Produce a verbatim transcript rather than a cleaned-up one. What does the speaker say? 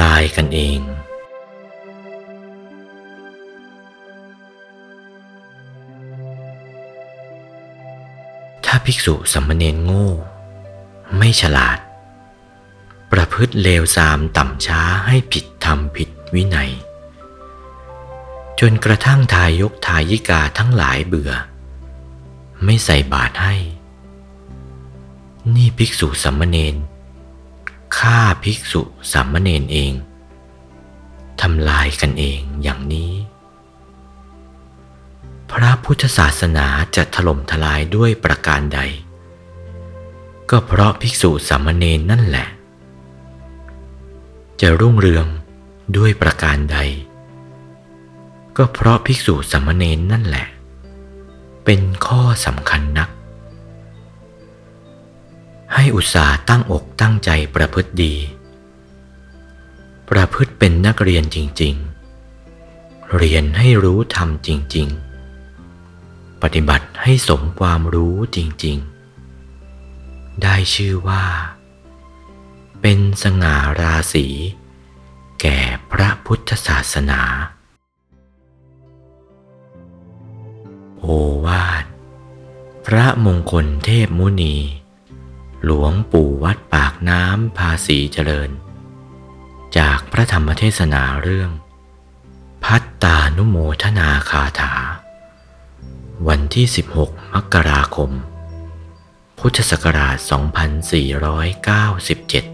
ำลายกันเองถ้าภิกษุสามเณรโง่ไม่ฉลาดประพฤติเลวทรามต่ำช้าให้ผิดธรรมผิดวินัยจนกระทั่งทายกทายิกาทั้งหลายเบื่อไม่ใส่บาตรให้นี่ภิกษุสามเณรฆ่าภิกษุสามเณรเองทำลายกันเองอย่างนี้พระพุทธศาสนาจะถล่มทลายด้วยประการใดก็เพราะภิกษุสามเณรนั่นแหละจะรุ่งเรืองด้วยประการใดก็เพราะภิกษุสามเณรนั่นแหละเป็นข้อสำคัญนักให้อุตส่าห์ตั้งอกตั้งใจประพฤติดีประพฤติเป็นนักเรียนจริงๆเรียนให้รู้ธรรมจริงๆปฏิบัติให้สมความรู้จริงๆได้ชื่อว่าเป็นสง่าราศีแก่พระพุทธศาสนาโอวาทพระมงคลเทพมุนีหลวงปู่วัดปากน้ำภาษีเจริญจากพระธรรมเทศนาเรื่องภัตตานุโมทนาคาถาวันที่สิบหกมกราคมพุทธศักราชสองพันสี่ร้อยเก้าสิบเจ็ด